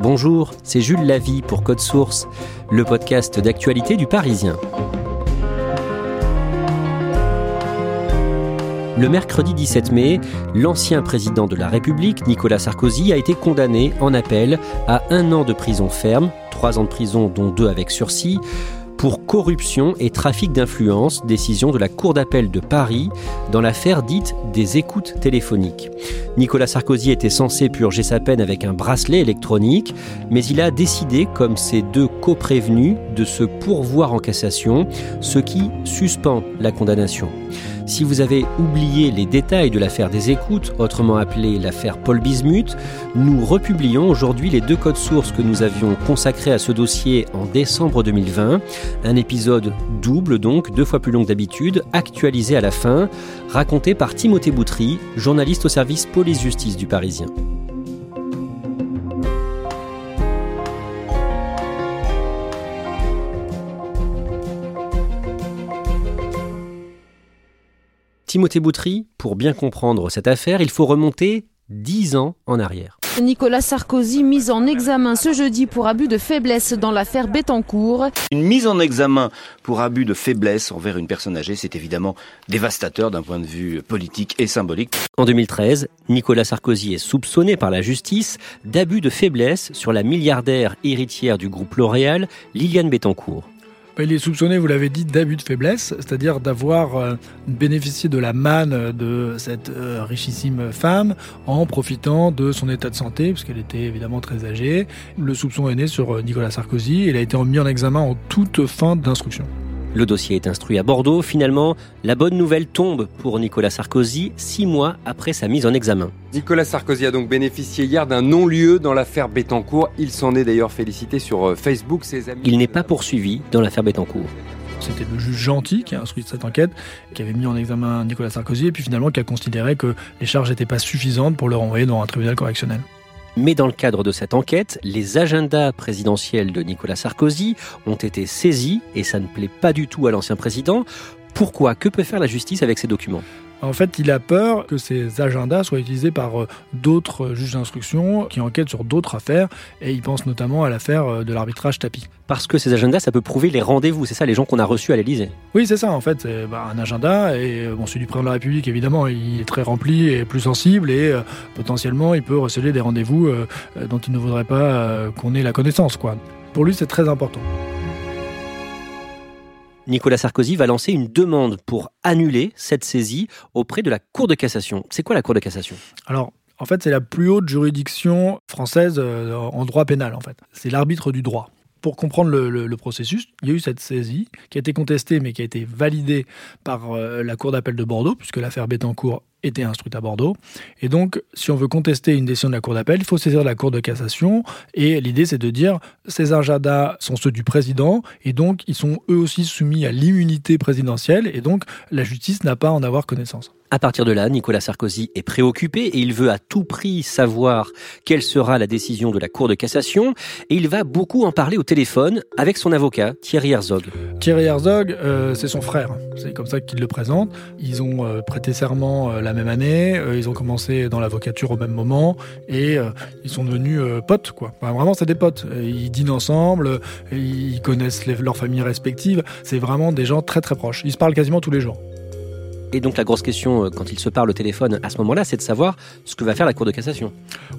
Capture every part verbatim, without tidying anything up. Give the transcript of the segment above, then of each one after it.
Bonjour, c'est Jules Lavie pour Code Source, le podcast d'actualité du Parisien. Le mercredi dix-sept mai, l'ancien président de la République, Nicolas Sarkozy, a été condamné en appel à un an de prison ferme, trois ans de prison dont deux avec sursis, pour corruption et trafic d'influence, décision de la Cour d'appel de Paris dans l'affaire dite des écoutes téléphoniques. Nicolas Sarkozy était censé purger sa peine avec un bracelet électronique, mais il a décidé, comme ses deux coprévenus, de se pourvoir en cassation, ce qui suspend la condamnation. Si vous avez oublié les détails de l'affaire des écoutes, autrement appelée l'affaire Paul Bismuth, nous republions aujourd'hui les deux codes sources que nous avions consacrés à ce dossier en décembre deux mille vingt. Un épisode double donc, deux fois plus long que d'habitude, actualisé à la fin, raconté par Timothée Boutry, journaliste au service police-justice du Parisien. Timothée Boutry, pour bien comprendre cette affaire, il faut remonter dix ans en arrière. Nicolas Sarkozy mis en examen ce jeudi pour abus de faiblesse dans l'affaire Bettencourt. Une mise en examen pour abus de faiblesse envers une personne âgée, c'est évidemment dévastateur d'un point de vue politique et symbolique. En deux mille treize, Nicolas Sarkozy est soupçonné par la justice d'abus de faiblesse sur la milliardaire héritière du groupe L'Oréal, Liliane Bettencourt. Il est soupçonné, vous l'avez dit, d'abus de faiblesse, c'est-à-dire d'avoir bénéficié de la manne de cette richissime femme en profitant de son état de santé, puisqu'elle était évidemment très âgée. Le soupçon est né sur Nicolas Sarkozy et il a été mis en examen en toute fin d'instruction. Le dossier est instruit à Bordeaux. Finalement, la bonne nouvelle tombe pour Nicolas Sarkozy, six mois après sa mise en examen. Nicolas Sarkozy a donc bénéficié hier d'un non-lieu dans l'affaire Bettencourt. Il s'en est d'ailleurs félicité sur Facebook. Ses amis. Il n'est pas poursuivi dans l'affaire Bettencourt. C'était le juge Gentil qui a instruit cette enquête, qui avait mis en examen Nicolas Sarkozy et puis finalement qui a considéré que les charges n'étaient pas suffisantes pour le renvoyer dans un tribunal correctionnel. Mais dans le cadre de cette enquête, les agendas présidentiels de Nicolas Sarkozy ont été saisis et ça ne plaît pas du tout à l'ancien président. Pourquoi ? Que peut faire la justice avec ces documents ? En fait, il a peur que ces agendas soient utilisés par d'autres juges d'instruction qui enquêtent sur d'autres affaires et il pense notamment à l'affaire de l'arbitrage tapis. Parce que ces agendas, ça peut prouver les rendez-vous, c'est ça, les gens qu'on a reçus à l'Élysée. Oui, c'est ça, en fait, c'est bah, un agenda, et bon, celui du président de la République, évidemment, il est très rempli et plus sensible, et euh, potentiellement, il peut receler des rendez-vous euh, dont il ne voudrait pas euh, qu'on ait la connaissance, quoi. Pour lui, c'est très important. Nicolas Sarkozy va lancer une demande pour annuler cette saisie auprès de la Cour de cassation. C'est quoi la Cour de cassation ? Alors, en fait, c'est la plus haute juridiction française en droit pénal, en fait. C'est l'arbitre du droit. Pour comprendre le, le, le processus, il y a eu cette saisie qui a été contestée mais qui a été validée par euh, la Cour d'appel de Bordeaux, puisque l'affaire Bettencourt était instruite à Bordeaux. Et donc, si on veut contester une décision de la Cour d'appel, il faut saisir la Cour de cassation. Et l'idée, c'est de dire ces agendas sont ceux du président et donc ils sont eux aussi soumis à l'immunité présidentielle et donc la justice n'a pas à en avoir connaissance. À partir de là, Nicolas Sarkozy est préoccupé et il veut à tout prix savoir quelle sera la décision de la Cour de cassation et il va beaucoup en parler au téléphone avec son avocat Thierry Herzog. Thierry Herzog, euh, c'est son frère, c'est comme ça qu'il le présente. Ils ont euh, prêté serment euh, la même année, euh, ils ont commencé dans l'avocature au même moment et euh, ils sont devenus euh, potes quoi. Enfin, vraiment c'est des potes, ils dînent ensemble, ils connaissent les, leurs familles respectives, c'est vraiment des gens très très proches, ils se parlent quasiment tous les jours. Et donc la grosse question quand ils se parlent au téléphone à ce moment-là, c'est de savoir ce que va faire la Cour de cassation.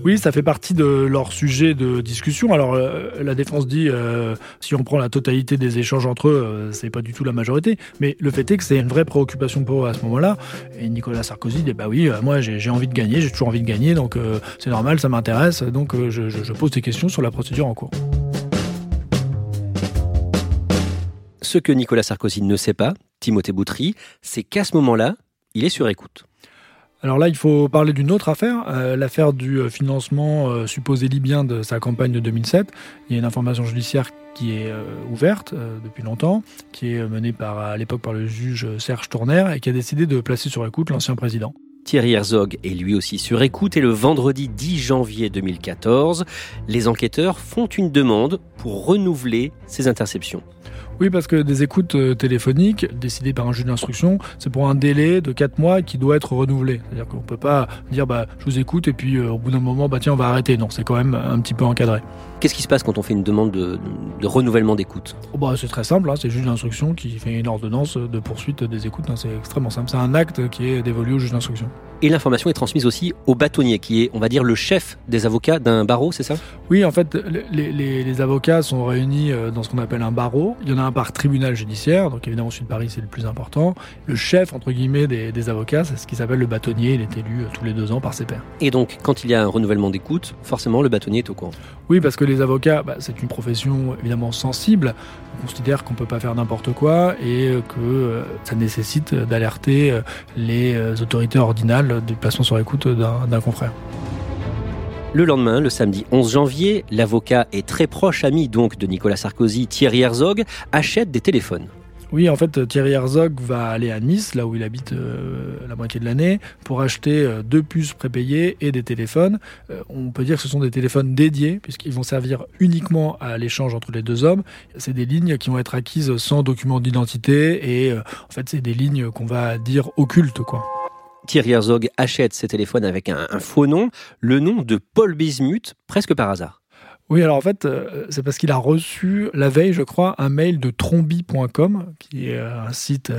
Oui, ça fait partie de leur sujet de discussion. Alors euh, la défense dit, euh, si on prend la totalité des échanges entre eux, euh, c'est pas du tout la majorité. Mais le fait est que c'est une vraie préoccupation pour eux à ce moment-là. Et Nicolas Sarkozy dit, bah oui, euh, moi j'ai, j'ai envie de gagner, j'ai toujours envie de gagner, donc euh, c'est normal, ça m'intéresse, donc euh, je, je, je pose des questions sur la procédure en cours. Ce que Nicolas Sarkozy ne sait pas, Timothée Boutry, c'est qu'à ce moment-là, il est sur écoute. Alors là, il faut parler d'une autre affaire, euh, l'affaire du financement euh, supposé libyen de sa campagne de deux mille sept. Il y a une information judiciaire qui est euh, ouverte euh, depuis longtemps, qui est menée par, à l'époque par le juge Serge Tournaire et qui a décidé de placer sur écoute l'ancien président. Thierry Herzog est lui aussi sur écoute et le vendredi dix janvier deux mille quatorze, les enquêteurs font une demande pour renouveler ces interceptions. Oui, parce que des écoutes téléphoniques décidées par un juge d'instruction, c'est pour un délai de quatre mois qui doit être renouvelé. C'est-à-dire qu'on ne peut pas dire bah, « je vous écoute » et puis euh, au bout d'un moment, bah, « tiens, on va arrêter ». Non, c'est quand même un petit peu encadré. Qu'est-ce qui se passe quand on fait une demande de, de renouvellement d'écoute ? oh, bah, C'est très simple, hein, c'est le juge d'instruction qui fait une ordonnance de poursuite des écoutes. Hein, c'est extrêmement simple, c'est un acte qui est dévolu au juge d'instruction. Et l'information est transmise aussi au bâtonnier, qui est, on va dire, le chef des avocats d'un barreau, c'est ça ? Oui, en fait, les, les, les avocats sont réunis dans ce qu'on appelle un barreau. Il y en a un par tribunal judiciaire, donc évidemment, celui de Paris, c'est le plus important. Le chef, entre guillemets, des, des avocats, c'est ce qui s'appelle le bâtonnier. Il est élu tous les deux ans par ses pairs. Et donc, quand il y a un renouvellement d'écoute, forcément, le bâtonnier est au courant. Oui, parce que les avocats, bah, c'est une profession évidemment sensible. On considère qu'on ne peut pas faire n'importe quoi et que euh, ça nécessite d'alerter les autorités ordinales du placement sur écoute d'un, d'un confrère. Le lendemain, le samedi onze janvier, l'avocat et très proche ami donc de Nicolas Sarkozy, Thierry Herzog, achète des téléphones. Oui, en fait, Thierry Herzog va aller à Nice, là où il habite euh, la moitié de l'année, pour acheter euh, deux puces prépayées et des téléphones. Euh, on peut dire que ce sont des téléphones dédiés, puisqu'ils vont servir uniquement à l'échange entre les deux hommes. C'est des lignes qui vont être acquises sans document d'identité, et euh, en fait, c'est des lignes qu'on va dire occultes, quoi. Thierry Herzog achète ses téléphones avec un, un faux nom, le nom de Paul Bismuth, presque par hasard. Oui, alors en fait, c'est parce qu'il a reçu la veille, je crois, un mail de trombie point com, qui est un site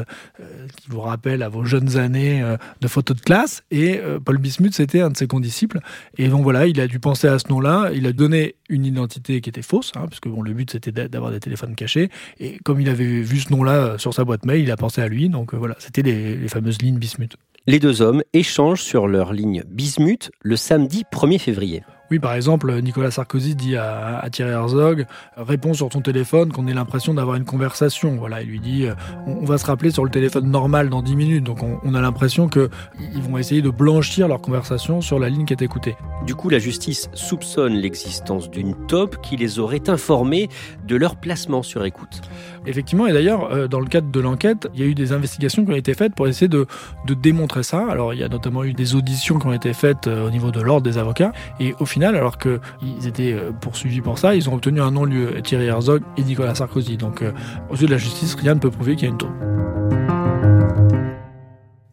qui vous rappelle à vos jeunes années de photos de classe. Et Paul Bismuth, c'était un de ses condisciples. Et donc voilà, il a dû penser à ce nom-là. Il a donné une identité qui était fausse, hein, puisque bon, le but, c'était d'avoir des téléphones cachés. Et comme il avait vu ce nom-là sur sa boîte mail, il a pensé à lui. Donc voilà, c'était les, les fameuses lignes Bismuth. Les deux hommes échangent sur leur ligne Bismuth le samedi premier février. Oui, par exemple, Nicolas Sarkozy dit à, à Thierry Herzog « Réponds sur ton téléphone qu'on ait l'impression d'avoir une conversation. » Voilà, il lui dit « On va se rappeler sur le téléphone normal dans dix minutes. » Donc on, on a l'impression qu'ils vont essayer de blanchir leur conversation sur la ligne qui est écoutée. Du coup, la justice soupçonne l'existence d'une taupe qui les aurait informés de leur placement sur écoute. Effectivement, et d'ailleurs, dans le cadre de l'enquête, il y a eu des investigations qui ont été faites pour essayer de, de démontrer ça. Alors, il y a notamment eu des auditions qui ont été faites au niveau de l'ordre des avocats. Et au final, alors qu'ils étaient poursuivis pour ça, ils ont obtenu un non-lieu, Thierry Herzog et Nicolas Sarkozy. Donc, euh, aux yeux de la justice, rien ne peut prouver qu'il y a une taupe.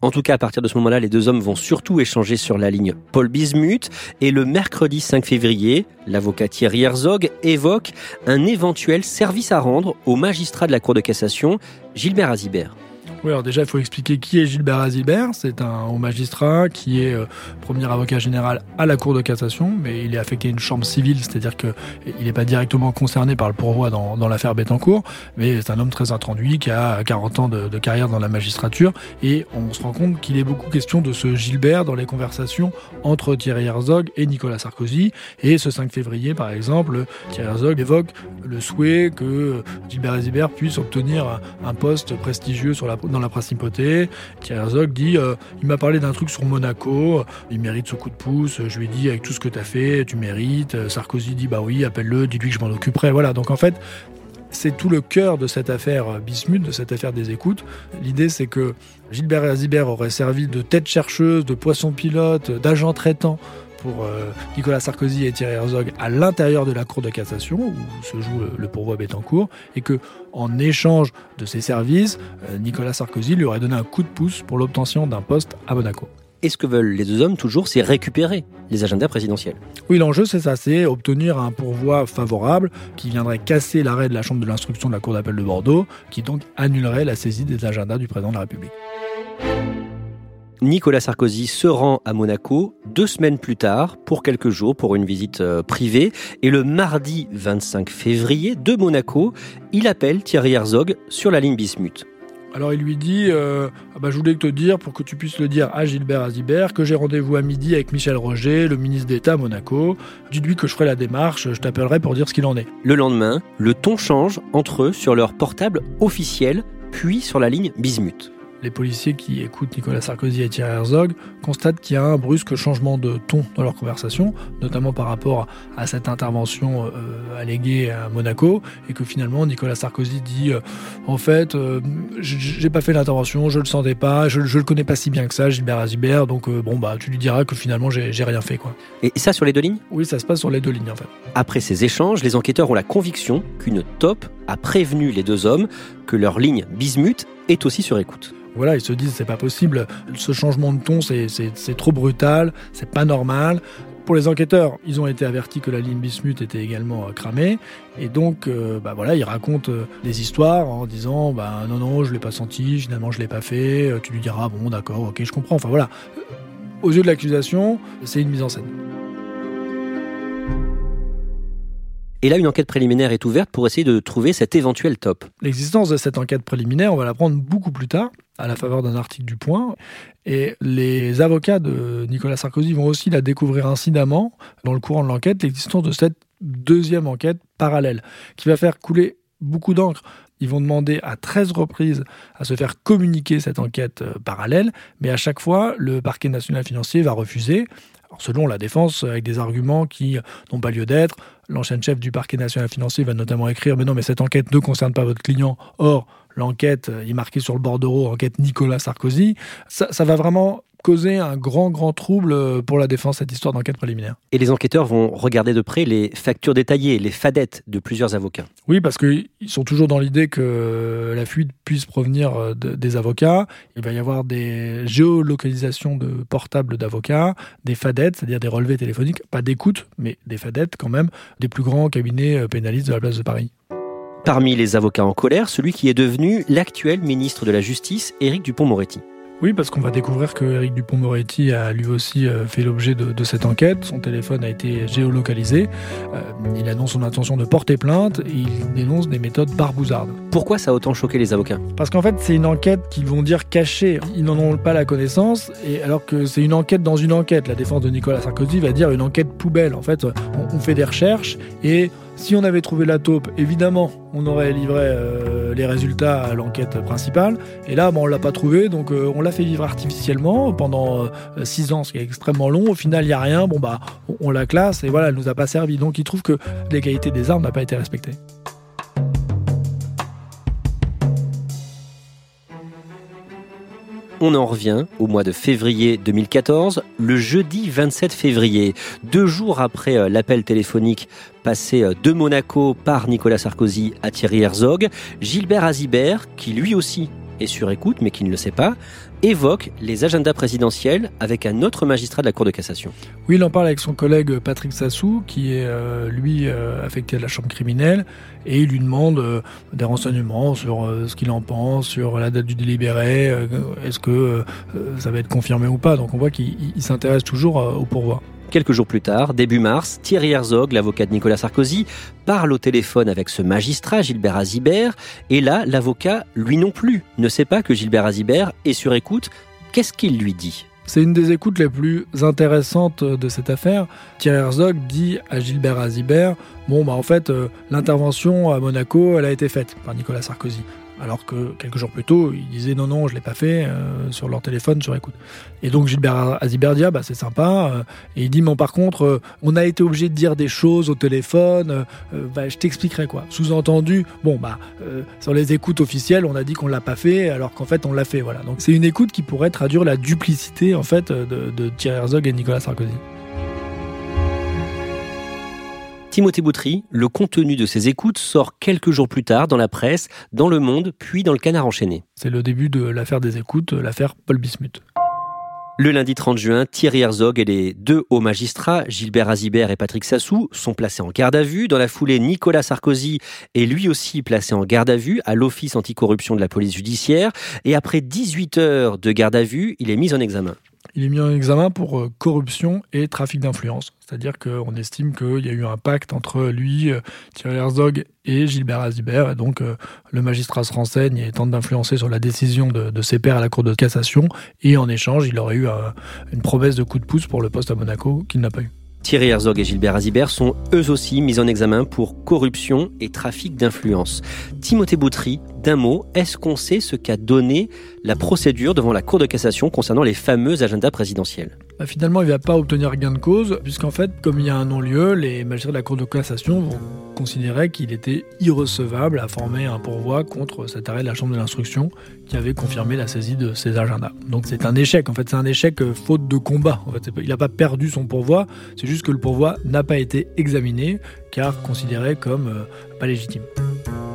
En tout cas, à partir de ce moment-là, les deux hommes vont surtout échanger sur la ligne Paul Bismuth. Et le mercredi cinq février, l'avocat Thierry Herzog évoque un éventuel service à rendre au magistrat de la Cour de cassation, Gilbert Azibert. Oui, alors déjà, il faut expliquer qui est Gilbert Azibert. C'est un haut magistrat qui est euh, premier avocat général à la Cour de cassation, mais il est affecté à une chambre civile, c'est-à-dire qu'il n'est pas directement concerné par le pourvoi dans, dans l'affaire Bettencourt, mais c'est un homme très introduit qui a quarante ans de, de carrière dans la magistrature, et on se rend compte qu'il est beaucoup question de ce Gilbert dans les conversations entre Thierry Herzog et Nicolas Sarkozy. Et ce cinq février, par exemple, Thierry Herzog évoque le souhait que Gilbert Azibert puisse obtenir un poste prestigieux sur la dans la principauté. Thierry Herzog dit euh, « Il m'a parlé d'un truc sur Monaco, il mérite ce coup de pouce, je lui ai dit avec tout ce que t'as fait, tu mérites. » Sarkozy dit « Bah oui, appelle-le, dis-lui que je m'en occuperai. » Voilà, donc en fait, c'est tout le cœur de cette affaire Bismuth, de cette affaire des écoutes. L'idée, c'est que Gilbert Azibert aurait servi de tête chercheuse, de poisson pilote, d'agent traitant pour euh, Nicolas Sarkozy et Thierry Herzog à l'intérieur de la Cour de cassation où se joue le, le pourvoi Bettencourt, et que en échange de ses services, euh, Nicolas Sarkozy lui aurait donné un coup de pouce pour l'obtention d'un poste à Monaco. Et ce que veulent les deux hommes toujours, c'est récupérer les agendas présidentiels. Oui, l'enjeu, c'est ça, c'est obtenir un pourvoi favorable qui viendrait casser l'arrêt de la Chambre de l'instruction de la Cour d'appel de Bordeaux, qui donc annulerait la saisie des agendas du président de la République. Nicolas Sarkozy se rend à Monaco deux semaines plus tard, pour quelques jours, pour une visite privée. Et le mardi vingt-cinq février, de Monaco, il appelle Thierry Herzog sur la ligne Bismuth. Alors il lui dit euh, ah bah, « Je voulais te dire, pour que tu puisses le dire à Gilbert Azibert, que j'ai rendez-vous à midi avec Michel Roger, le ministre d'État à Monaco. Dis-lui que je ferai la démarche, je t'appellerai pour dire ce qu'il en est. » Le lendemain, le ton change entre eux sur leur portable officiel, puis sur la ligne Bismuth. Les policiers qui écoutent Nicolas Sarkozy et Thierry Herzog constatent qu'il y a un brusque changement de ton dans leur conversation, notamment par rapport à cette intervention euh, alléguée à Monaco, et que finalement Nicolas Sarkozy dit euh, « En fait, euh, j'ai pas fait l'intervention, je le sentais pas, je, je le connais pas si bien que ça, Gilbert Azibert, donc euh, bon bah tu lui diras que finalement j'ai, j'ai rien fait. » quoi. Et ça sur les deux lignes ? Oui, ça se passe sur les deux lignes en fait. Après ces échanges, les enquêteurs ont la conviction qu'une taupe a prévenu les deux hommes que leur ligne Bismuth est aussi sur écoute. Voilà, ils se disent c'est pas possible, ce changement de ton c'est, c'est, c'est trop brutal, c'est pas normal. Pour les enquêteurs, ils ont été avertis que la ligne Bismuth était également cramée. Et donc, euh, bah voilà, ils racontent euh, des histoires en disant bah, « Non, non, je l'ai pas senti, finalement je l'ai pas fait, tu lui diras « Bon, d'accord, ok, je comprends ». Enfin voilà, aux yeux de l'accusation, c'est une mise en scène. Et là, une enquête préliminaire est ouverte pour essayer de trouver cet éventuel top. L'existence de cette enquête préliminaire, on va l'apprendre beaucoup plus tard, à la faveur d'un article du Point. Et les avocats de Nicolas Sarkozy vont aussi la découvrir incidemment, dans le courant de l'enquête, l'existence de cette deuxième enquête parallèle, qui va faire couler beaucoup d'encre. Ils vont demander à treize reprises à se faire communiquer cette enquête parallèle, mais à chaque fois, le Parquet national financier va refuser. Alors, selon la défense, avec des arguments qui n'ont pas lieu d'être. L'ancien chef du Parquet national financier va notamment écrire « Mais non, mais cette enquête ne concerne pas votre client. » Or, l'enquête est marquée sur le bordereau, enquête Nicolas Sarkozy. Ça, ça va vraiment causer un grand, grand trouble pour la défense, cette histoire d'enquête préliminaire. Et les enquêteurs vont regarder de près les factures détaillées, les fadettes de plusieurs avocats. Oui, parce qu'ils sont toujours dans l'idée que la fuite puisse provenir de, des avocats. Il va y avoir des géolocalisations de portables d'avocats, des fadettes, c'est-à-dire des relevés téléphoniques, pas d'écoute, mais des fadettes quand même, des plus grands cabinets pénalistes de la place de Paris. Parmi les avocats en colère, celui qui est devenu l'actuel ministre de la Justice, Éric Dupond-Moretti. Oui, parce qu'on va découvrir que Éric Dupond-Moretti a lui aussi fait l'objet de, de cette enquête. Son téléphone a été géolocalisé. Euh, il annonce son intention de porter plainte et il dénonce des méthodes barbouzardes. Pourquoi ça a autant choqué les avocats ? Parce qu'en fait, c'est une enquête qu'ils vont dire cachée. Ils n'en ont pas la connaissance, et alors que c'est une enquête dans une enquête. La défense de Nicolas Sarkozy va dire une enquête poubelle. En fait, on, on fait des recherches et... Si on avait trouvé la taupe, évidemment, on aurait livré euh, les résultats à l'enquête principale. Et là, bon, on ne l'a pas trouvé, donc euh, on l'a fait vivre artificiellement pendant euh, six ans, ce qui est extrêmement long. Au final, il n'y a rien, bon, bah, on, on la classe et voilà, elle ne nous a pas servi. Donc, ils trouvent que l'égalité des armes n'a pas été respectée. On en revient au mois de février deux mille quatorze, le jeudi vingt-sept février, deux jours après l'appel téléphonique passé de Monaco par Nicolas Sarkozy à Thierry Herzog, Gilbert Azibert, qui lui aussi est sur écoute mais qui ne le sait pas, évoque les agendas présidentiels avec un autre magistrat de la Cour de cassation. Oui, il en parle avec son collègue Patrick Sassou, qui est, euh, lui, euh, affecté à la chambre criminelle, et il lui demande euh, des renseignements sur euh, ce qu'il en pense, sur la date du délibéré, euh, est-ce que euh, ça va être confirmé ou pas. Donc on voit qu'il il s'intéresse toujours euh, au pourvoi. Quelques jours plus tard, début mars, Thierry Herzog, l'avocat de Nicolas Sarkozy, parle au téléphone avec ce magistrat, Gilbert Azibert, et là, l'avocat, lui non plus, ne sait pas que Gilbert Azibert est sur écoute. Qu'est-ce qu'il lui dit ? C'est une des écoutes les plus intéressantes de cette affaire. Thierry Herzog dit à Gilbert Azibert « Bon, bah en fait, euh, l'intervention à Monaco, elle a été faite par Nicolas Sarkozy. » Alors que quelques jours plus tôt, il disait « Non, non, je l'ai pas fait euh, » sur leur téléphone, sur écoute. Et donc Gilbert Azibert dit « Ah, bah, c'est sympa. Euh, » Et il dit « Mais par contre, euh, on a été obligé de dire des choses au téléphone. Euh, bah, je t'expliquerai quoi. » Sous-entendu, bon, bah, euh, sur les écoutes officielles, on a dit qu'on l'a pas fait, alors qu'en fait, on l'a fait. Voilà. Donc c'est une écoute qui pourrait traduire la duplicité, en fait, de, de Thierry Herzog et Nicolas Sarkozy. Timothée Boutry, le contenu de ces écoutes sort quelques jours plus tard dans la presse, dans Le Monde, puis dans Le Canard Enchaîné. C'est le début de l'affaire des écoutes, l'affaire Paul Bismuth. Le lundi trente juin, Thierry Herzog et les deux hauts magistrats, Gilbert Azibert et Patrick Sassou, sont placés en garde à vue. Dans la foulée, Nicolas Sarkozy est lui aussi placé en garde à vue à l'Office anticorruption de la police judiciaire. Et après dix-huit heures de garde à vue, il est mis en examen. Il est mis en examen pour corruption et trafic d'influence. C'est-à-dire qu'on estime qu'il y a eu un pacte entre lui, Thierry Herzog et Gilbert Azibert. Et donc, le magistrat se renseigne et tente d'influencer sur la décision de, de ses pairs à la Cour de cassation. Et en échange, il aurait eu un, une promesse de coup de pouce pour le poste à Monaco qu'il n'a pas eu. Thierry Herzog et Gilbert Azibert sont eux aussi mis en examen pour corruption et trafic d'influence. Timothée Boutry, d'un mot, est-ce qu'on sait ce qu'a donné la procédure devant la Cour de cassation concernant les fameux agendas présidentiels ? Bah finalement, il ne va pas obtenir gain de cause, puisqu'en fait, comme il y a un non-lieu, les magistrats de la Cour de cassation vont considérer qu'il était irrecevable à former un pourvoi contre cet arrêt de la Chambre de l'instruction qui avait confirmé la saisie de ces agendas. Donc c'est un échec, en fait, c'est un échec faute de combat. En fait, il n'a pas perdu son pourvoi, c'est juste que le pourvoi n'a pas été examiné, car considéré comme euh, pas légitime.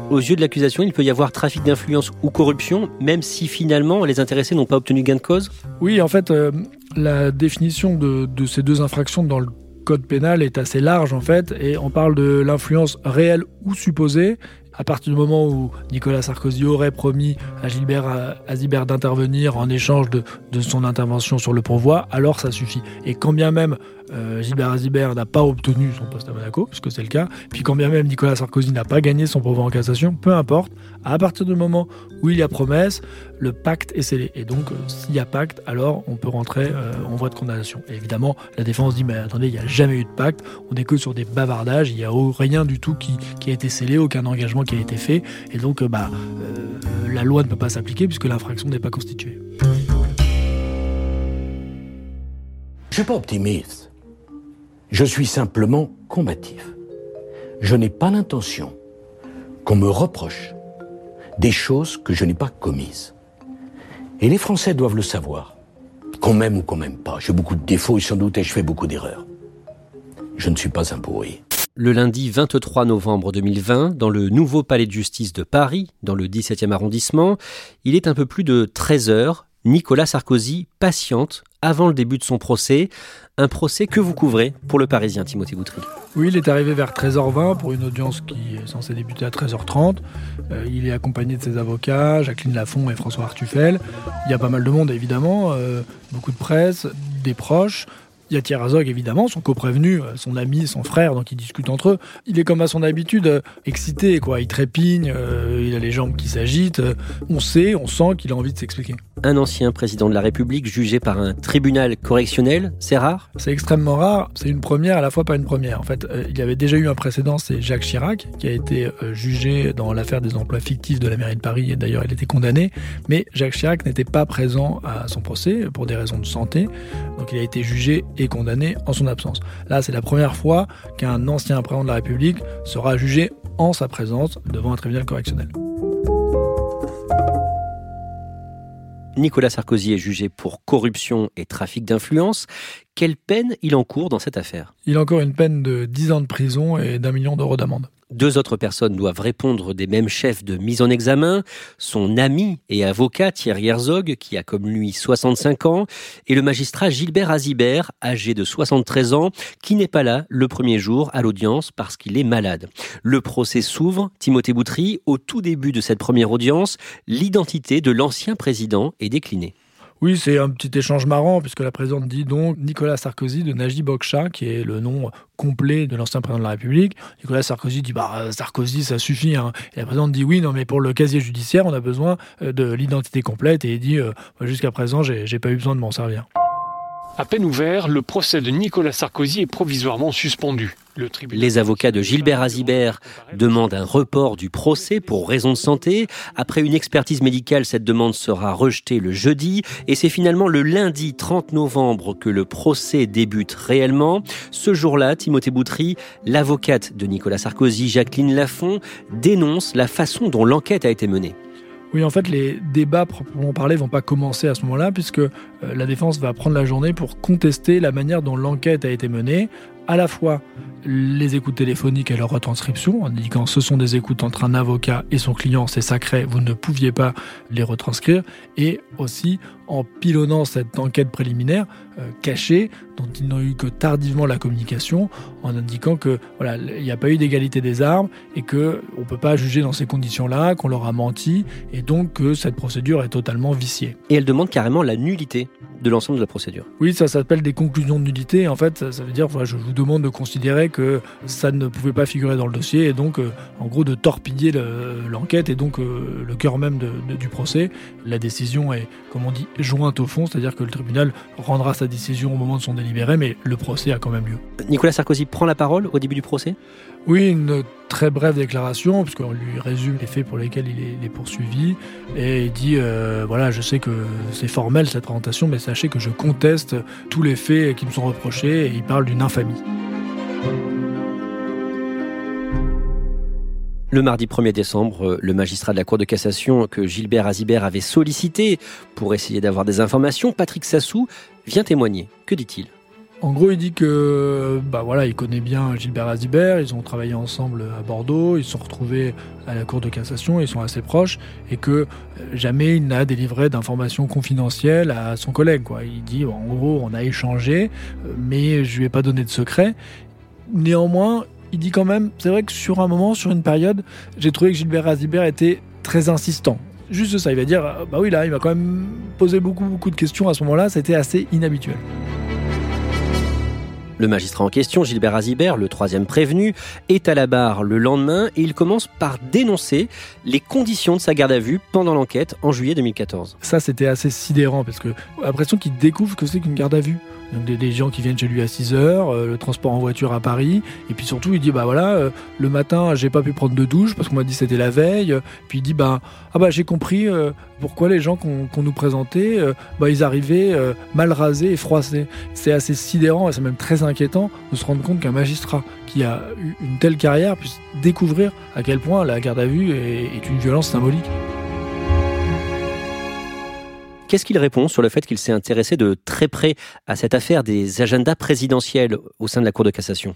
Aux yeux de l'accusation, il peut y avoir trafic d'influence ou corruption, même si finalement les intéressés n'ont pas obtenu gain de cause ? Oui, en fait... Euh, La définition de, de ces deux infractions dans le code pénal est assez large en fait, et on parle de l'influence réelle ou supposée. À partir du moment où Nicolas Sarkozy aurait promis à Gilbert Azibert d'intervenir en échange de, de son intervention sur le pourvoi, alors ça suffit. Et quand bien même euh, Gilbert Azibert n'a pas obtenu son poste à Monaco, puisque c'est le cas, puis quand bien même Nicolas Sarkozy n'a pas gagné son pourvoi en cassation, peu importe, à partir du moment où il y a promesse, le pacte est scellé. Et donc, euh, s'il y a pacte, alors on peut rentrer euh, en voie de condamnation. Et évidemment, la défense dit « mais attendez, il n'y a jamais eu de pacte, on n'est que sur des bavardages, il n'y a rien du tout qui, qui a été scellé, aucun engagement qui a été fait, et donc bah, euh, la loi ne peut pas s'appliquer puisque l'infraction n'est pas constituée. Je suis pas optimiste. Je suis simplement combatif. Je n'ai pas l'intention qu'on me reproche des choses que je n'ai pas commises. Et les Français doivent le savoir, qu'on m'aime ou qu'on m'aime pas. J'ai beaucoup de défauts et sans doute et je fais beaucoup d'erreurs. Je ne suis pas un pourri. Le lundi vingt-trois novembre deux mille vingt, dans le nouveau palais de justice de Paris, dans le dix-septième arrondissement, il est un peu plus de treize heures, Nicolas Sarkozy patiente avant le début de son procès, un procès que vous couvrez pour le Parisien, Timothée Boutry. Oui, il est arrivé vers treize heures vingt pour une audience qui est censée débuter à treize heures trente. Euh, il est accompagné de ses avocats, Jacqueline Laffont et François Artufel. Il y a pas mal de monde évidemment, euh, beaucoup de presse, des proches. Il y a Thierry Herzog, évidemment, son coprévenu, son ami, son frère, donc ils discutent entre eux. Il est comme à son habitude, excité, quoi. Il trépigne, euh, il a les jambes qui s'agitent. On sait, on sent qu'il a envie de s'expliquer. Un ancien président de la République jugé par un tribunal correctionnel, c'est rare ? C'est extrêmement rare. C'est une première, à la fois pas une première. En fait, euh, il y avait déjà eu un précédent, c'est Jacques Chirac, qui a été euh, jugé dans l'affaire des emplois fictifs de la mairie de Paris, et d'ailleurs, il était condamné. Mais Jacques Chirac n'était pas présent à son procès pour des raisons de santé. Donc, il a été jugé et condamné en son absence. Là, c'est la première fois qu'un ancien président de la République sera jugé en sa présence devant un tribunal correctionnel. Nicolas Sarkozy est jugé pour corruption et trafic d'influence. Quelle peine il encourt dans cette affaire ? Il encourt une peine de dix ans de prison et d'un million d'euros d'amende. Deux autres personnes doivent répondre des mêmes chefs de mise en examen, son ami et avocat Thierry Herzog, qui a comme lui soixante-cinq ans, et le magistrat Gilbert Azibert, âgé de soixante-treize ans, qui n'est pas là le premier jour à l'audience parce qu'il est malade. Le procès s'ouvre, Timothée Boutry, au tout début de cette première audience, l'identité de l'ancien président est déclinée. Oui, c'est un petit échange marrant, puisque la présidente dit donc Nicolas Sarkozy de Najib Okcha, qui est le nom complet de l'ancien président de la République. Nicolas Sarkozy dit bah Sarkozy, ça suffit. Hein. Et la présidente dit oui, non, mais pour le casier judiciaire, on a besoin de l'identité complète. Et il dit euh, jusqu'à présent, j'ai, j'ai pas eu besoin de m'en servir. À peine ouvert, le procès de Nicolas Sarkozy est provisoirement suspendu. Le Les avocats de Gilbert Azibert demandent un report du procès pour raison de santé. Après une expertise médicale, cette demande sera rejetée le jeudi. Et c'est finalement le lundi trente novembre que le procès débute réellement. Ce jour-là, Timothée Boutry, l'avocate de Nicolas Sarkozy, Jacqueline Laffont, dénonce la façon dont l'enquête a été menée. Oui, en fait, les débats proprement parlés ne vont pas commencer à ce moment-là puisque la défense va prendre la journée pour contester la manière dont l'enquête a été menée. à la fois les écoutes téléphoniques et leur retranscription, en indiquant ce sont des écoutes entre un avocat et son client, c'est sacré, vous ne pouviez pas les retranscrire, et aussi en pilonnant cette enquête préliminaire euh, cachée, dont ils n'ont eu que tardivement la communication, en indiquant que voilà, il n'y a pas eu d'égalité des armes et que on ne peut pas juger dans ces conditions-là, qu'on leur a menti, et donc que cette procédure est totalement viciée. Et elle demande carrément la nullité de l'ensemble de la procédure. Oui, ça s'appelle des conclusions de nullité. En fait, ça, ça veut dire, voilà, je vous demande de considérer que ça ne pouvait pas figurer dans le dossier, et donc, euh, en gros, de torpiller le, l'enquête, et donc euh, le cœur même de, de, du procès. La décision est, comme on dit, jointe au fond, c'est-à-dire que le tribunal rendra sa décision au moment de son délibéré, mais le procès a quand même lieu. Nicolas Sarkozy prend la parole au début du procès ? Oui, une très brève déclaration, puisqu'on lui résume les faits pour lesquels il est, il est poursuivi, et il dit euh, « Voilà, je sais que c'est formel cette présentation, mais sachez que je conteste tous les faits qui me sont reprochés », et il parle d'une infamie. Le mardi premier décembre, le magistrat de la Cour de cassation que Gilbert Azibert avait sollicité pour essayer d'avoir des informations, Patrick Sassou, vient témoigner. Que dit-il ? En gros, il dit que, bah voilà, il connaît bien Gilbert Azibert, ils ont travaillé ensemble à Bordeaux, ils se sont retrouvés à la Cour de cassation, ils sont assez proches, et que jamais il n'a délivré d'informations confidentielles à son collègue, quoi. Il dit, en gros, on a échangé, mais je lui ai pas donné de secret. Néanmoins, il dit quand même, c'est vrai que sur un moment, sur une période, j'ai trouvé que Gilbert Azibert était très insistant. Juste ça, il va dire, bah oui, là, il m'a quand même posé beaucoup, beaucoup de questions à ce moment-là, c'était assez inhabituel. Le magistrat en question, Gilbert Azibert, le troisième prévenu, est à la barre le lendemain et il commence par dénoncer les conditions de sa garde à vue pendant l'enquête en juillet deux mille quatorze. Ça, c'était assez sidérant parce que j'ai l'impression qu'il découvre que c'est qu'une garde à vue. Donc des, des gens qui viennent chez lui à six heures, euh, le transport en voiture à Paris, et puis surtout il dit bah voilà, euh, le matin j'ai pas pu prendre de douche parce qu'on m'a dit c'était la veille, euh, puis il dit bah ah bah j'ai compris euh, pourquoi les gens qu'on, qu'on nous présentait, euh, bah ils arrivaient euh, mal rasés et froissés. C'est assez sidérant et c'est même très inquiétant de se rendre compte qu'un magistrat qui a eu une telle carrière puisse découvrir à quel point la garde à vue est, est une violence symbolique. Qu'est-ce qu'il répond sur le fait qu'il s'est intéressé de très près à cette affaire des agendas présidentiels au sein de la Cour de cassation ?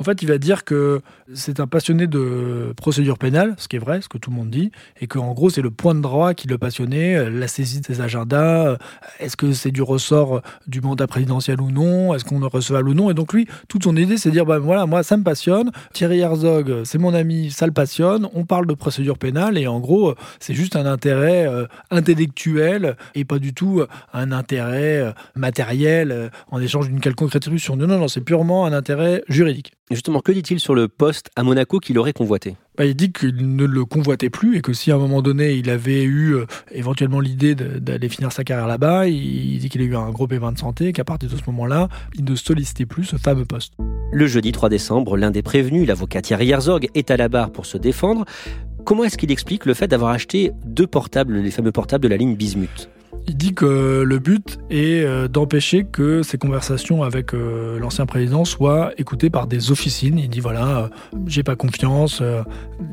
En fait, il va dire que c'est un passionné de procédure pénale, ce qui est vrai, ce que tout le monde dit, et qu'en gros, c'est le point de droit qui le passionnait, la saisie des agendas, est-ce que c'est du ressort du mandat présidentiel ou non, est-ce qu'on est recevable ou non, et donc lui, toute son idée, c'est de dire, ben voilà, moi, ça me passionne, Thierry Herzog, c'est mon ami, ça le passionne, on parle de procédure pénale, et en gros, c'est juste un intérêt intellectuel, et pas du tout un intérêt matériel en échange d'une quelconque rétribution. Non, non, non, c'est purement un intérêt juridique. Justement, que dit-il sur le poste à Monaco qu'il aurait convoité ? Bah, il dit qu'il ne le convoitait plus et que si à un moment donné, il avait eu euh, éventuellement l'idée de, d'aller finir sa carrière là-bas, il, il dit qu'il a eu un gros pépin de santé et qu'à partir de ce moment-là, il ne sollicitait plus ce fameux poste. Le jeudi trois décembre, l'un des prévenus, l'avocat Thierry Herzog, est à la barre pour se défendre. Comment est-ce qu'il explique le fait d'avoir acheté deux portables, les fameux portables de la ligne Bismuth ? Il dit que le but est d'empêcher que ces conversations avec l'ancien président soient écoutées par des officines. Il dit voilà, euh, j'ai pas confiance, euh,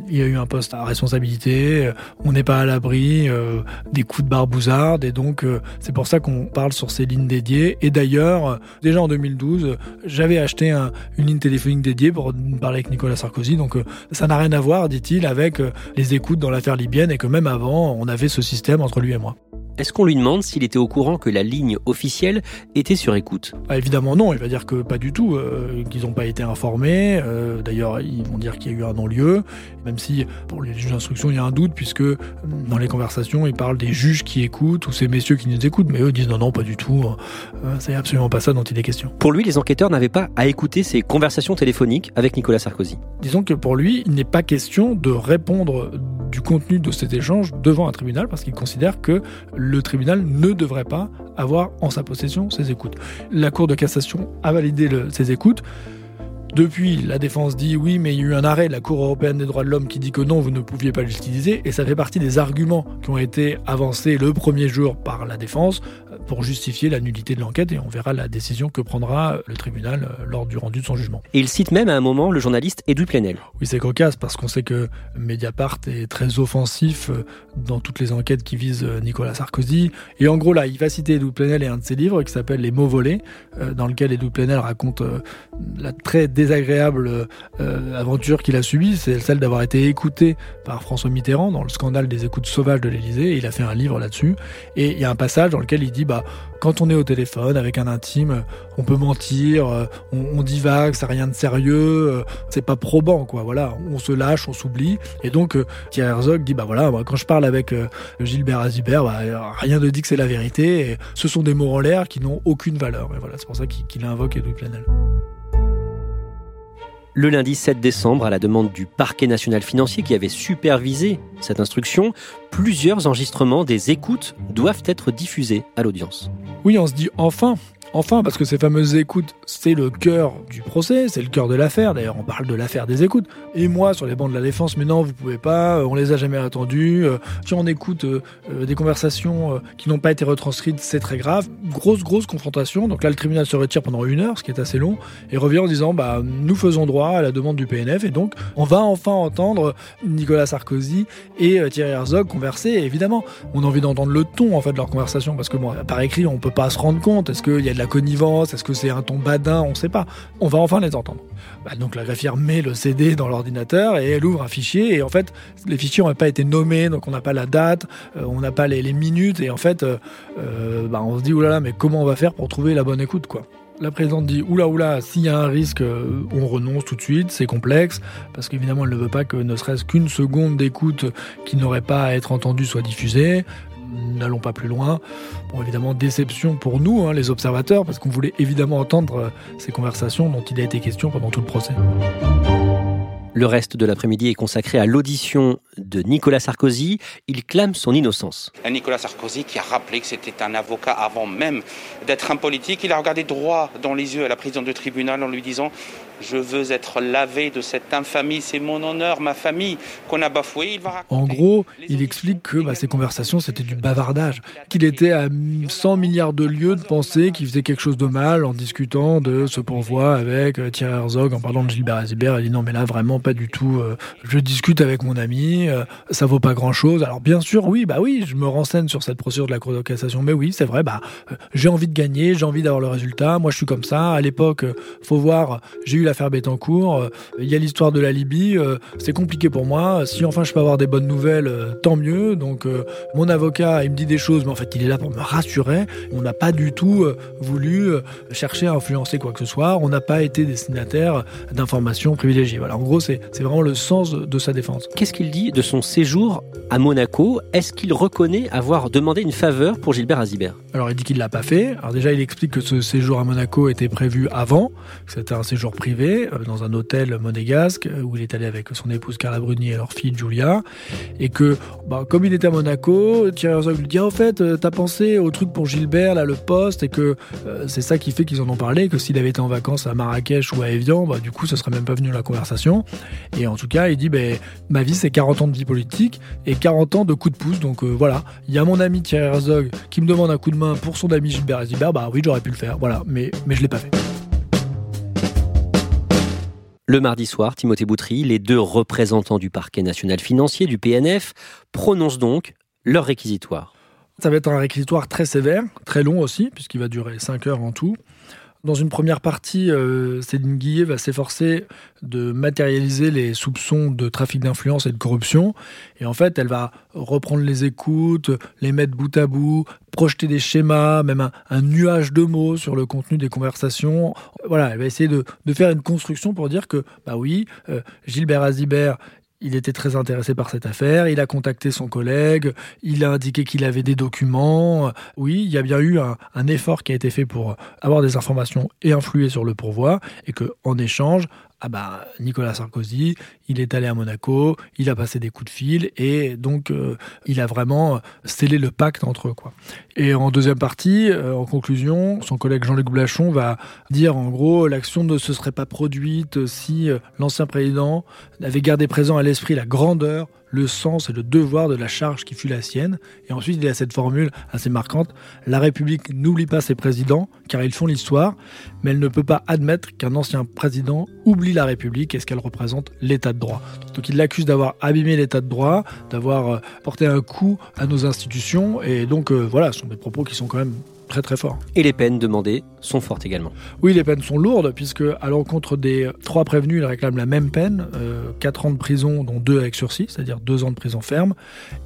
il y a eu un poste à responsabilité, euh, on n'est pas à l'abri euh, des coups de barbouzarde et donc euh, c'est pour ça qu'on parle sur ces lignes dédiées. Et d'ailleurs, euh, déjà en deux mille douze, euh, j'avais acheté un, une ligne téléphonique dédiée pour parler avec Nicolas Sarkozy, donc euh, ça n'a rien à voir, dit-il, avec euh, les écoutes dans l'affaire libyenne et que même avant, on avait ce système entre lui et moi. Est-ce qu'on lui demande s'il était au courant que la ligne officielle était sur écoute ? Ah, évidemment non, il va dire que pas du tout, euh, qu'ils n'ont pas été informés. Euh, d'ailleurs, ils vont dire qu'il y a eu un non-lieu, même si pour les juges d'instruction, il y a un doute, puisque dans les conversations, ils parlent des juges qui écoutent ou ces messieurs qui nous écoutent, mais eux disent non, non, pas du tout, euh, c'est absolument pas ça dont il est question. Pour lui, les enquêteurs n'avaient pas à écouter ces conversations téléphoniques avec Nicolas Sarkozy. Disons que pour lui, il n'est pas question de répondre du contenu de cet échange devant un tribunal, parce qu'il considère que le tribunal ne devrait pas avoir en sa possession ces écoutes. La Cour de cassation a validé le, ces écoutes. Depuis, la défense dit oui, mais il y a eu un arrêt de la Cour européenne des droits de l'homme qui dit que non, vous ne pouviez pas l'utiliser, et ça fait partie des arguments qui ont été avancés le premier jour par la défense pour justifier la nullité de l'enquête, et on verra la décision que prendra le tribunal lors du rendu de son jugement. Et il cite même à un moment le journaliste Edwy Plenel. Oui, c'est cocasse parce qu'on sait que Mediapart est très offensif dans toutes les enquêtes qui visent Nicolas Sarkozy, et en gros là, il va citer Edwy Plenel et un de ses livres qui s'appelle Les mots volés, dans lequel Edwy Plenel raconte la très désagréable aventure qu'il a subie, c'est celle d'avoir été écouté par François Mitterrand dans le scandale des écoutes sauvages de l'Élysée, et il a fait un livre là-dessus, et il y a un passage dans lequel il dit bah, quand on est au téléphone avec un intime, on peut mentir, on, on divague, c'est rien de sérieux, c'est pas probant, quoi. Voilà, on se lâche, on s'oublie. Et donc, Thierry Herzog dit bah voilà, moi, quand je parle avec euh, Gilbert Azibert, bah, rien ne dit que c'est la vérité. Et ce sont des mots en l'air qui n'ont aucune valeur. Et voilà, c'est pour ça qu'il, qu'il invoque Edwy Plenel. Le lundi sept décembre, à la demande du Parquet national financier qui avait supervisé cette instruction, plusieurs enregistrements des écoutes doivent être diffusés à l'audience. Oui, on se dit enfin, enfin, parce que ces fameuses écoutes, c'est le cœur du procès, c'est le cœur de l'affaire. D'ailleurs, on parle de l'affaire des écoutes. Et moi, sur les bancs de la défense, mais non, vous pouvez pas, on les a jamais attendues. Si on écoute euh, des conversations euh, qui n'ont pas été retranscrites, c'est très grave. Grosse, grosse confrontation. Donc là, le tribunal se retire pendant une heure, ce qui est assez long, et revient en disant, bah, nous faisons droit à la demande du P N F, et donc on va enfin entendre Nicolas Sarkozy et euh, Thierry Herzog converser. Et évidemment, on a envie d'entendre le ton, en fait, de leur conversation, parce que bon, par écrit, on peut pas se rendre compte. Est-ce qu'il y a de la connivence? Est-ce que c'est un ton badin? On ne sait pas. On va enfin les entendre. Bah, donc la greffière met le C D dans l'ordinateur et elle ouvre un fichier. Et en fait, les fichiers n'ont pas été nommés, donc on n'a pas la date, euh, on n'a pas les, les minutes. Et en fait, euh, bah, on se dit, oulala, mais comment on va faire pour trouver la bonne écoute, quoi? La présidente dit « Oula, oula, s'il y a un risque, on renonce tout de suite, c'est complexe », parce qu'évidemment, elle ne veut pas que ne serait-ce qu'une seconde d'écoute qui n'aurait pas à être entendue soit diffusée. N'allons pas plus loin. Bon, évidemment, déception pour nous, hein, les observateurs, parce qu'on voulait évidemment entendre ces conversations dont il a été question pendant tout le procès. Le reste de l'après-midi est consacré à l'audition de Nicolas Sarkozy. Il clame son innocence. Un Nicolas Sarkozy qui a rappelé que c'était un avocat avant même d'être un politique. Il a regardé droit dans les yeux à la présidente du tribunal en lui disant « Je veux être lavé de cette infamie, c'est mon honneur, ma famille qu'on a bafoué. » En gros, il explique que bah, ces conversations, c'était du bavardage, qu'il était à cent milliards de lieues de penser qu'il faisait quelque chose de mal en discutant de ce pourvoi avec Thierry Herzog, en parlant de Gilbert Azibert. Il dit « Non, mais là, vraiment, pas du tout, euh, je discute avec mon ami, euh, ça vaut pas grand chose. » Alors bien sûr, oui, bah oui, je me renseigne sur cette procédure de la Cour de cassation, mais oui, c'est vrai, bah euh, j'ai envie de gagner, j'ai envie d'avoir le résultat, moi je suis comme ça, à l'époque, euh, faut voir, j'ai eu l'affaire Bettencourt, il euh, y a l'histoire de la Libye, euh, c'est compliqué pour moi, si enfin je peux avoir des bonnes nouvelles, euh, tant mieux, donc euh, mon avocat, il me dit des choses, mais en fait il est là pour me rassurer, on n'a pas du tout euh, voulu euh, chercher à influencer quoi que ce soit, on n'a pas été destinataire d'informations privilégiées. Voilà, en gros, c'est C'est vraiment le sens de sa défense. Qu'est-ce qu'il dit de son séjour à Monaco? Est-ce qu'il reconnaît avoir demandé une faveur pour Gilbert Azibert? Alors il dit qu'il ne l'a pas fait. Alors déjà, il explique que ce séjour à Monaco était prévu avant, que c'était un séjour privé dans un hôtel monégasque où il est allé avec son épouse Carla Bruni et leur fille Julia. Et que, bah, comme il était à Monaco, Thierry Herzog lui dit ah, « Au fait, t'as pensé au truc pour Gilbert, là, le poste, et que euh, c'est ça qui fait qu'ils en ont parlé, que s'il avait été en vacances à Marrakech ou à Évian, bah, du coup, ça ne serait même pas venu à la conversation. » Et en tout cas, il dit ben, ma vie, c'est quarante ans de vie politique et quarante ans de coups de pouce. Donc euh, voilà, il y a mon ami Thierry Herzog qui me demande un coup de main pour son ami Gilbert Azibert. Bah oui, j'aurais pu le faire, voilà, mais, mais je ne l'ai pas fait. Le mardi soir, Timothée Boutry, les deux représentants du Parquet national financier, du P N F, prononcent donc leur réquisitoire. Ça va être un réquisitoire très sévère, très long aussi, puisqu'il va durer cinq heures en tout. Dans une première partie, euh, Céline Guillet va s'efforcer de matérialiser les soupçons de trafic d'influence et de corruption. Et en fait, elle va reprendre les écoutes, les mettre bout à bout, projeter des schémas, même un, un nuage de mots sur le contenu des conversations. Voilà, elle va essayer de, de faire une construction pour dire que, bah oui, euh, Gilbert Azibert, il était très intéressé par cette affaire, il a contacté son collègue, il a indiqué qu'il avait des documents. Oui, il y a bien eu un, un effort qui a été fait pour avoir des informations et influer sur le pourvoi, et qu'en échange, ah bah, Nicolas Sarkozy, il est allé à Monaco, il a passé des coups de fil et donc euh, il a vraiment scellé le pacte entre eux, quoi. Et en deuxième partie, euh, en conclusion, son collègue Jean-Luc Blachon va dire en gros l'action ne se serait pas produite si euh, l'ancien président avait gardé présent à l'esprit la grandeur, le sens et le devoir de la charge qui fut la sienne. Et ensuite, il y a cette formule assez marquante. La République n'oublie pas ses présidents, car ils font l'histoire, mais elle ne peut pas admettre qu'un ancien président oublie la République et ce qu'elle représente, l'état de droit. Donc il l'accuse d'avoir abîmé l'état de droit, d'avoir porté un coup à nos institutions. Et donc, euh, voilà, ce sont des propos qui sont quand même très très fort. Et les peines demandées sont fortes également. Oui, les peines sont lourdes, puisque à l'encontre des trois prévenus, ils réclament la même peine, euh, quatre ans de prison, dont deux avec sursis, c'est-à-dire deux ans de prison ferme.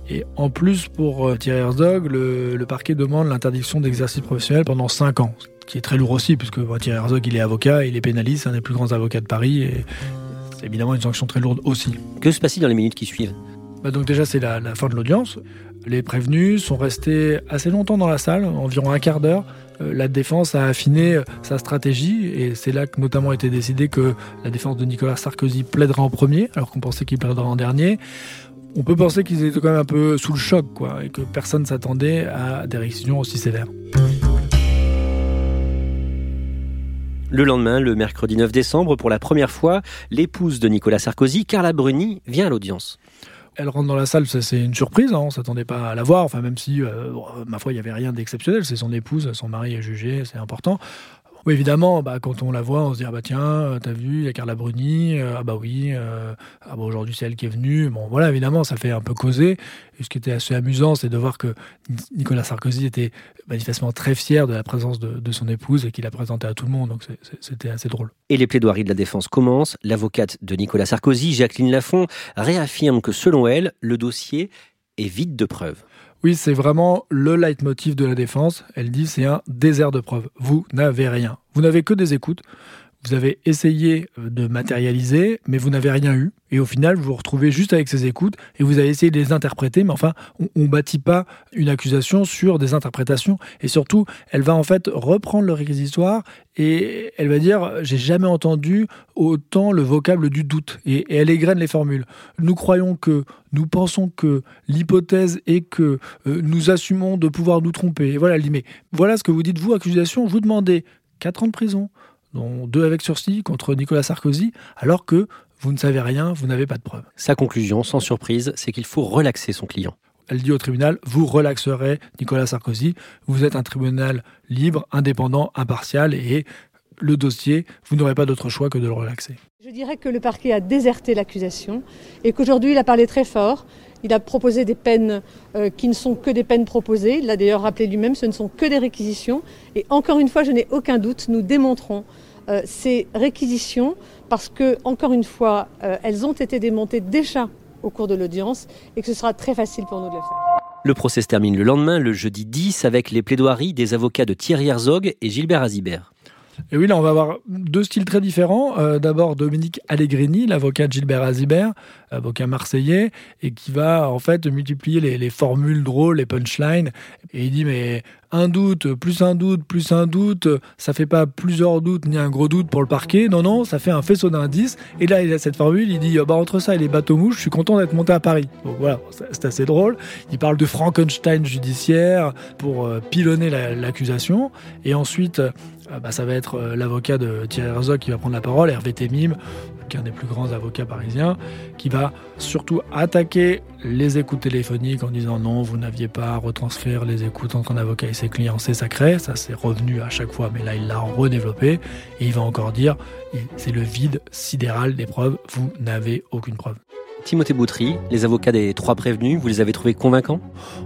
Et en plus, pour euh, Thierry Herzog, le, le parquet demande l'interdiction d'exercice professionnel pendant cinq ans, ce qui est très lourd aussi, puisque bah, Thierry Herzog, il est avocat, il est pénaliste, c'est un des plus grands avocats de Paris, et c'est évidemment une sanction très lourde aussi. Que se passe-t-il dans les minutes qui suivent ? Bah, donc déjà, c'est la, la fin de l'audience. Les prévenus sont restés assez longtemps dans la salle, environ un quart d'heure. La défense a affiné sa stratégie et c'est là que notamment a été décidé que la défense de Nicolas Sarkozy plaidera en premier, alors qu'on pensait qu'il plaidera en dernier. On peut penser qu'ils étaient quand même un peu sous le choc, quoi, et que personne ne s'attendait à des réactions aussi sévères. Le lendemain, le mercredi neuf décembre, pour la première fois, l'épouse de Nicolas Sarkozy, Carla Bruni, vient à l'audience. Elle rentre dans la salle, ça, c'est une surprise, hein, on ne s'attendait pas à la voir, enfin, même si, euh, ma foi, il n'y avait rien d'exceptionnel, c'est son épouse, son mari est jugé, c'est important. Oui, évidemment, bah, quand on la voit, on se dit « Ah bah tiens, t'as vu, il y a Carla Bruni, ah bah oui, euh, ah bah aujourd'hui c'est elle qui est venue ». Bon voilà, évidemment, ça fait un peu causer. Et ce qui était assez amusant, c'est de voir que Nicolas Sarkozy était manifestement très fier de la présence de, de son épouse et qu'il la présentait à tout le monde, donc c'est, c'est, c'était assez drôle. Et les plaidoiries de la défense commencent. L'avocate de Nicolas Sarkozy, Jacqueline Laffont, réaffirme que selon elle, le dossier est vide de preuves. Oui, c'est vraiment le leitmotiv de la défense. Elle dit c'est un désert de preuves. Vous n'avez rien. Vous n'avez que des écoutes. Vous avez essayé de matérialiser, mais vous n'avez rien eu. Et au final, vous vous retrouvez juste avec ces écoutes et vous avez essayé de les interpréter. Mais enfin, on ne bâtit pas une accusation sur des interprétations. Et surtout, elle va en fait reprendre leur réquisitoire et elle va dire « J'ai jamais entendu autant le vocable du doute ». Et, et elle égrène les formules. Nous croyons que, nous pensons que, l'hypothèse est que, euh, nous assumons de pouvoir nous tromper. Et voilà, elle dit « Mais voilà ce que vous dites, vous, accusation, vous demandez quatre ans de prison ». Dont deux avec sursis contre Nicolas Sarkozy, alors que vous ne savez rien, vous n'avez pas de preuves. Sa conclusion, sans surprise, c'est qu'il faut relaxer son client. Elle dit au tribunal, vous relaxerez Nicolas Sarkozy, vous êtes un tribunal libre, indépendant, impartial, et le dossier, vous n'aurez pas d'autre choix que de le relaxer. Je dirais que le parquet a déserté l'accusation, et qu'aujourd'hui il a parlé très fort, il a proposé des peines euh, qui ne sont que des peines proposées. Il l'a d'ailleurs rappelé lui-même, ce ne sont que des réquisitions. Et encore une fois, je n'ai aucun doute, nous démontrons euh, ces réquisitions parce que, encore une fois, euh, elles ont été démontées déjà au cours de l'audience et que ce sera très facile pour nous de le faire. Le procès se termine le lendemain, le jeudi dix, avec les plaidoiries des avocats de Thierry Herzog et Gilbert Azibert. Et oui, là, on va avoir deux styles très différents. Euh, d'abord, Dominique Allegrini, l'avocat de Gilbert Azibert, avocat marseillais, et qui va, en fait, multiplier les, les formules drôles, les punchlines. Et il dit, mais un doute, plus un doute, plus un doute, ça fait pas plusieurs doutes, ni un gros doute pour le parquet. Non, non, ça fait un faisceau d'indices. Et là, il a cette formule, il dit, bah, entre ça et les bateaux-mouches, je suis content d'être monté à Paris. Donc voilà, c'est assez drôle. Il parle de Frankenstein judiciaire pour pilonner la, l'accusation. Et ensuite... Bah, ça va être l'avocat de Thierry Herzog qui va prendre la parole, Hervé Témime, qui est un des plus grands avocats parisiens, qui va surtout attaquer les écoutes téléphoniques en disant non, vous n'aviez pas à retranscrire les écoutes entre un avocat et ses clients, c'est sacré, ça c'est revenu à chaque fois, mais là il l'a redéveloppé, et il va encore dire, c'est le vide sidéral des preuves, vous n'avez aucune preuve. Timothée Boutry, les avocats des trois prévenus, vous les avez trouvés convaincants ?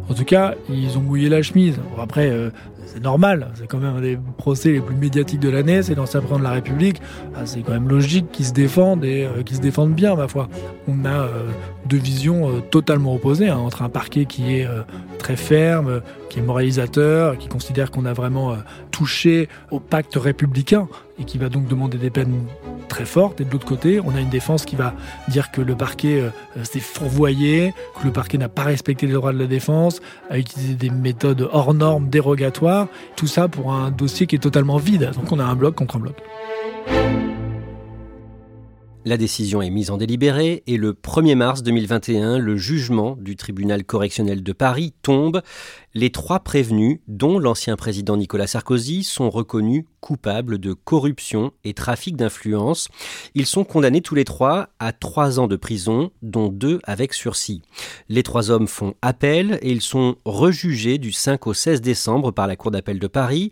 En tout cas, ils ont mouillé la chemise. Après, euh, c'est normal, c'est quand même un des procès les plus médiatiques de l'année, c'est l'ancien président de la République. Ah, c'est quand même logique qu'ils se défendent et euh, qu'ils se défendent bien, ma foi. On a euh, deux visions euh, totalement opposées, hein, entre un parquet qui est euh, très ferme, euh, qui est moralisateur, qui considère qu'on a vraiment euh, touché au pacte républicain et qui va donc demander des peines très forte, et de l'autre côté, on a une défense qui va dire que le parquet euh, s'est fourvoyé, que le parquet n'a pas respecté les droits de la défense, a utilisé des méthodes hors normes, dérogatoires, tout ça pour un dossier qui est totalement vide. Donc on a un bloc contre un bloc. La décision est mise en délibéré et le premier mars deux mille vingt et un, le jugement du tribunal correctionnel de Paris tombe. Les trois prévenus, dont l'ancien président Nicolas Sarkozy, sont reconnus coupables de corruption et trafic d'influence. Ils sont condamnés tous les trois à trois ans de prison, dont deux avec sursis. Les trois hommes font appel et ils sont rejugés du cinq au seize décembre par la Cour d'appel de Paris.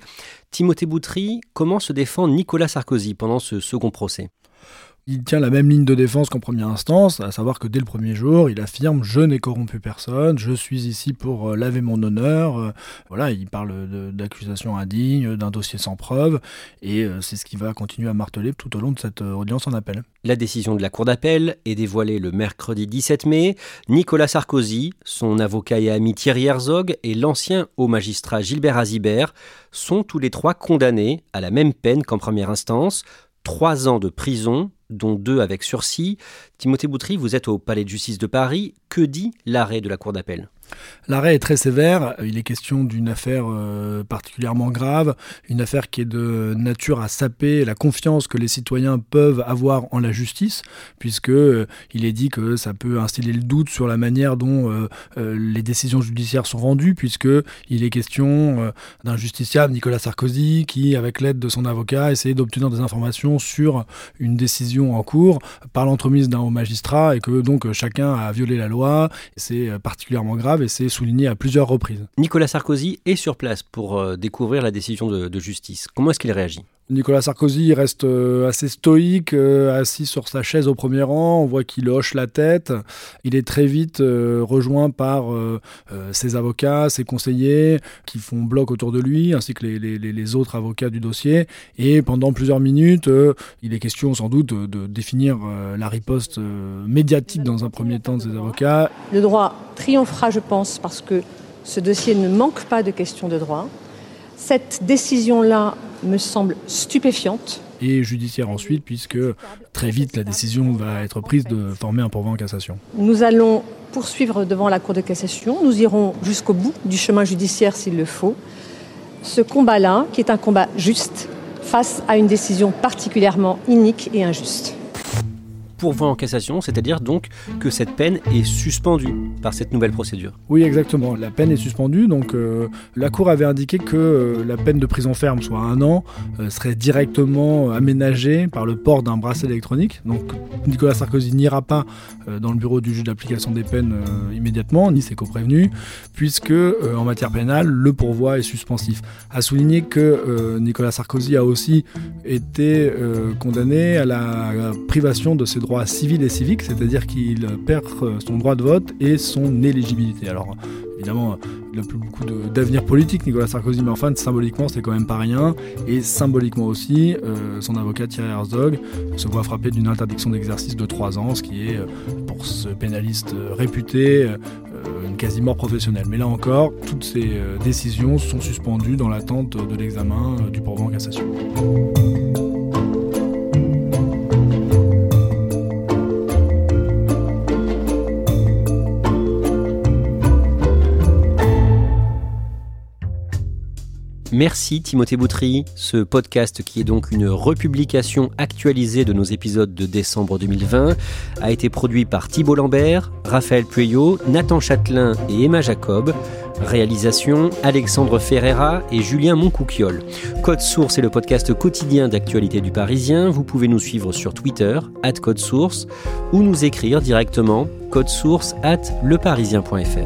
Timothée Boutry, comment se défend Nicolas Sarkozy pendant ce second procès ? Il tient la même ligne de défense qu'en première instance, à savoir que dès le premier jour, il affirme « je n'ai corrompu personne, je suis ici pour laver mon honneur ». Voilà, il parle de, d'accusations indignes, d'un dossier sans preuve, et c'est ce qu'il va continuer à marteler tout au long de cette audience en appel. La décision de la Cour d'appel est dévoilée le mercredi dix-sept mai. Nicolas Sarkozy, son avocat et ami Thierry Herzog et l'ancien haut magistrat Gilbert Azibert sont tous les trois condamnés à la même peine qu'en première instance, trois ans de prison, dont deux avec sursis. Timothée Boutry, vous êtes au Palais de justice de Paris. Que dit l'arrêt de la Cour d'appel ? L'arrêt est très sévère. Il est question d'une affaire euh, particulièrement grave, une affaire qui est de nature à saper la confiance que les citoyens peuvent avoir en la justice, puisque euh, il est dit que ça peut instiller le doute sur la manière dont euh, euh, les décisions judiciaires sont rendues, puisque il est question euh, d'un justiciable, Nicolas Sarkozy, qui, avec l'aide de son avocat, essayait d'obtenir des informations sur une décision en cours par l'entremise d'un haut magistrat, et que donc chacun a violé la loi. C'est particulièrement grave. Et c'est souligné à plusieurs reprises. Nicolas Sarkozy est sur place pour découvrir la décision de, de justice. Comment est-ce qu'il réagit ? Nicolas Sarkozy reste assez stoïque, assis sur sa chaise au premier rang. On voit qu'il hoche la tête. Il est très vite rejoint par ses avocats, ses conseillers qui font bloc autour de lui, ainsi que les, les, les autres avocats du dossier. Et pendant plusieurs minutes, il est question sans doute de définir la riposte médiatique dans un premier temps de ses avocats. Le droit triomphera, je pense, parce que ce dossier ne manque pas de questions de droit. Cette décision-là me semble stupéfiante. Et judiciaire ensuite, puisque très vite la décision va être prise de former un pourvoi en cassation. Nous allons poursuivre devant la Cour de cassation. Nous irons jusqu'au bout du chemin judiciaire s'il le faut. Ce combat-là, qui est un combat juste, face à une décision particulièrement inique et injuste. Pourvoi en cassation, c'est-à-dire donc que cette peine est suspendue par cette nouvelle procédure. Oui, exactement. La peine est suspendue. Donc, euh, la Cour avait indiqué que euh, la peine de prison ferme, soit un an, euh, serait directement aménagée par le port d'un bracelet électronique. Donc, Nicolas Sarkozy n'ira pas euh, dans le bureau du juge d'application des peines euh, immédiatement, ni ses coprévenus, puisque euh, en matière pénale, le pourvoi est suspensif. À souligner que euh, Nicolas Sarkozy a aussi été euh, condamné à la, à la privation de ses droits droit civil et civique, c'est-à-dire qu'il perd son droit de vote et son éligibilité. Alors, évidemment, il n'a plus beaucoup de, d'avenir politique, Nicolas Sarkozy, mais enfin, symboliquement, c'est quand même pas rien. Et symboliquement aussi, euh, son avocat Thierry Herzog se voit frappé d'une interdiction d'exercice de trois ans, ce qui est, euh, pour ce pénaliste euh, réputé, euh, une quasi-mort professionnelle. Mais là encore, toutes ces euh, décisions sont suspendues dans l'attente de l'examen euh, du pourvoi en cassation. Merci Timothée Boutry, ce podcast qui est donc une republication actualisée de nos épisodes de décembre deux mille vingt a été produit par Thibault Lambert, Raphaël Pueyo, Nathan Châtelain et Emma Jacob. Réalisation, Alexandre Ferreira et Julien Moncouquiol. Code Source est le podcast quotidien d'actualité du Parisien. Vous pouvez nous suivre sur Twitter, arobase code source, ou nous écrire directement code source arobase leparisien point fr.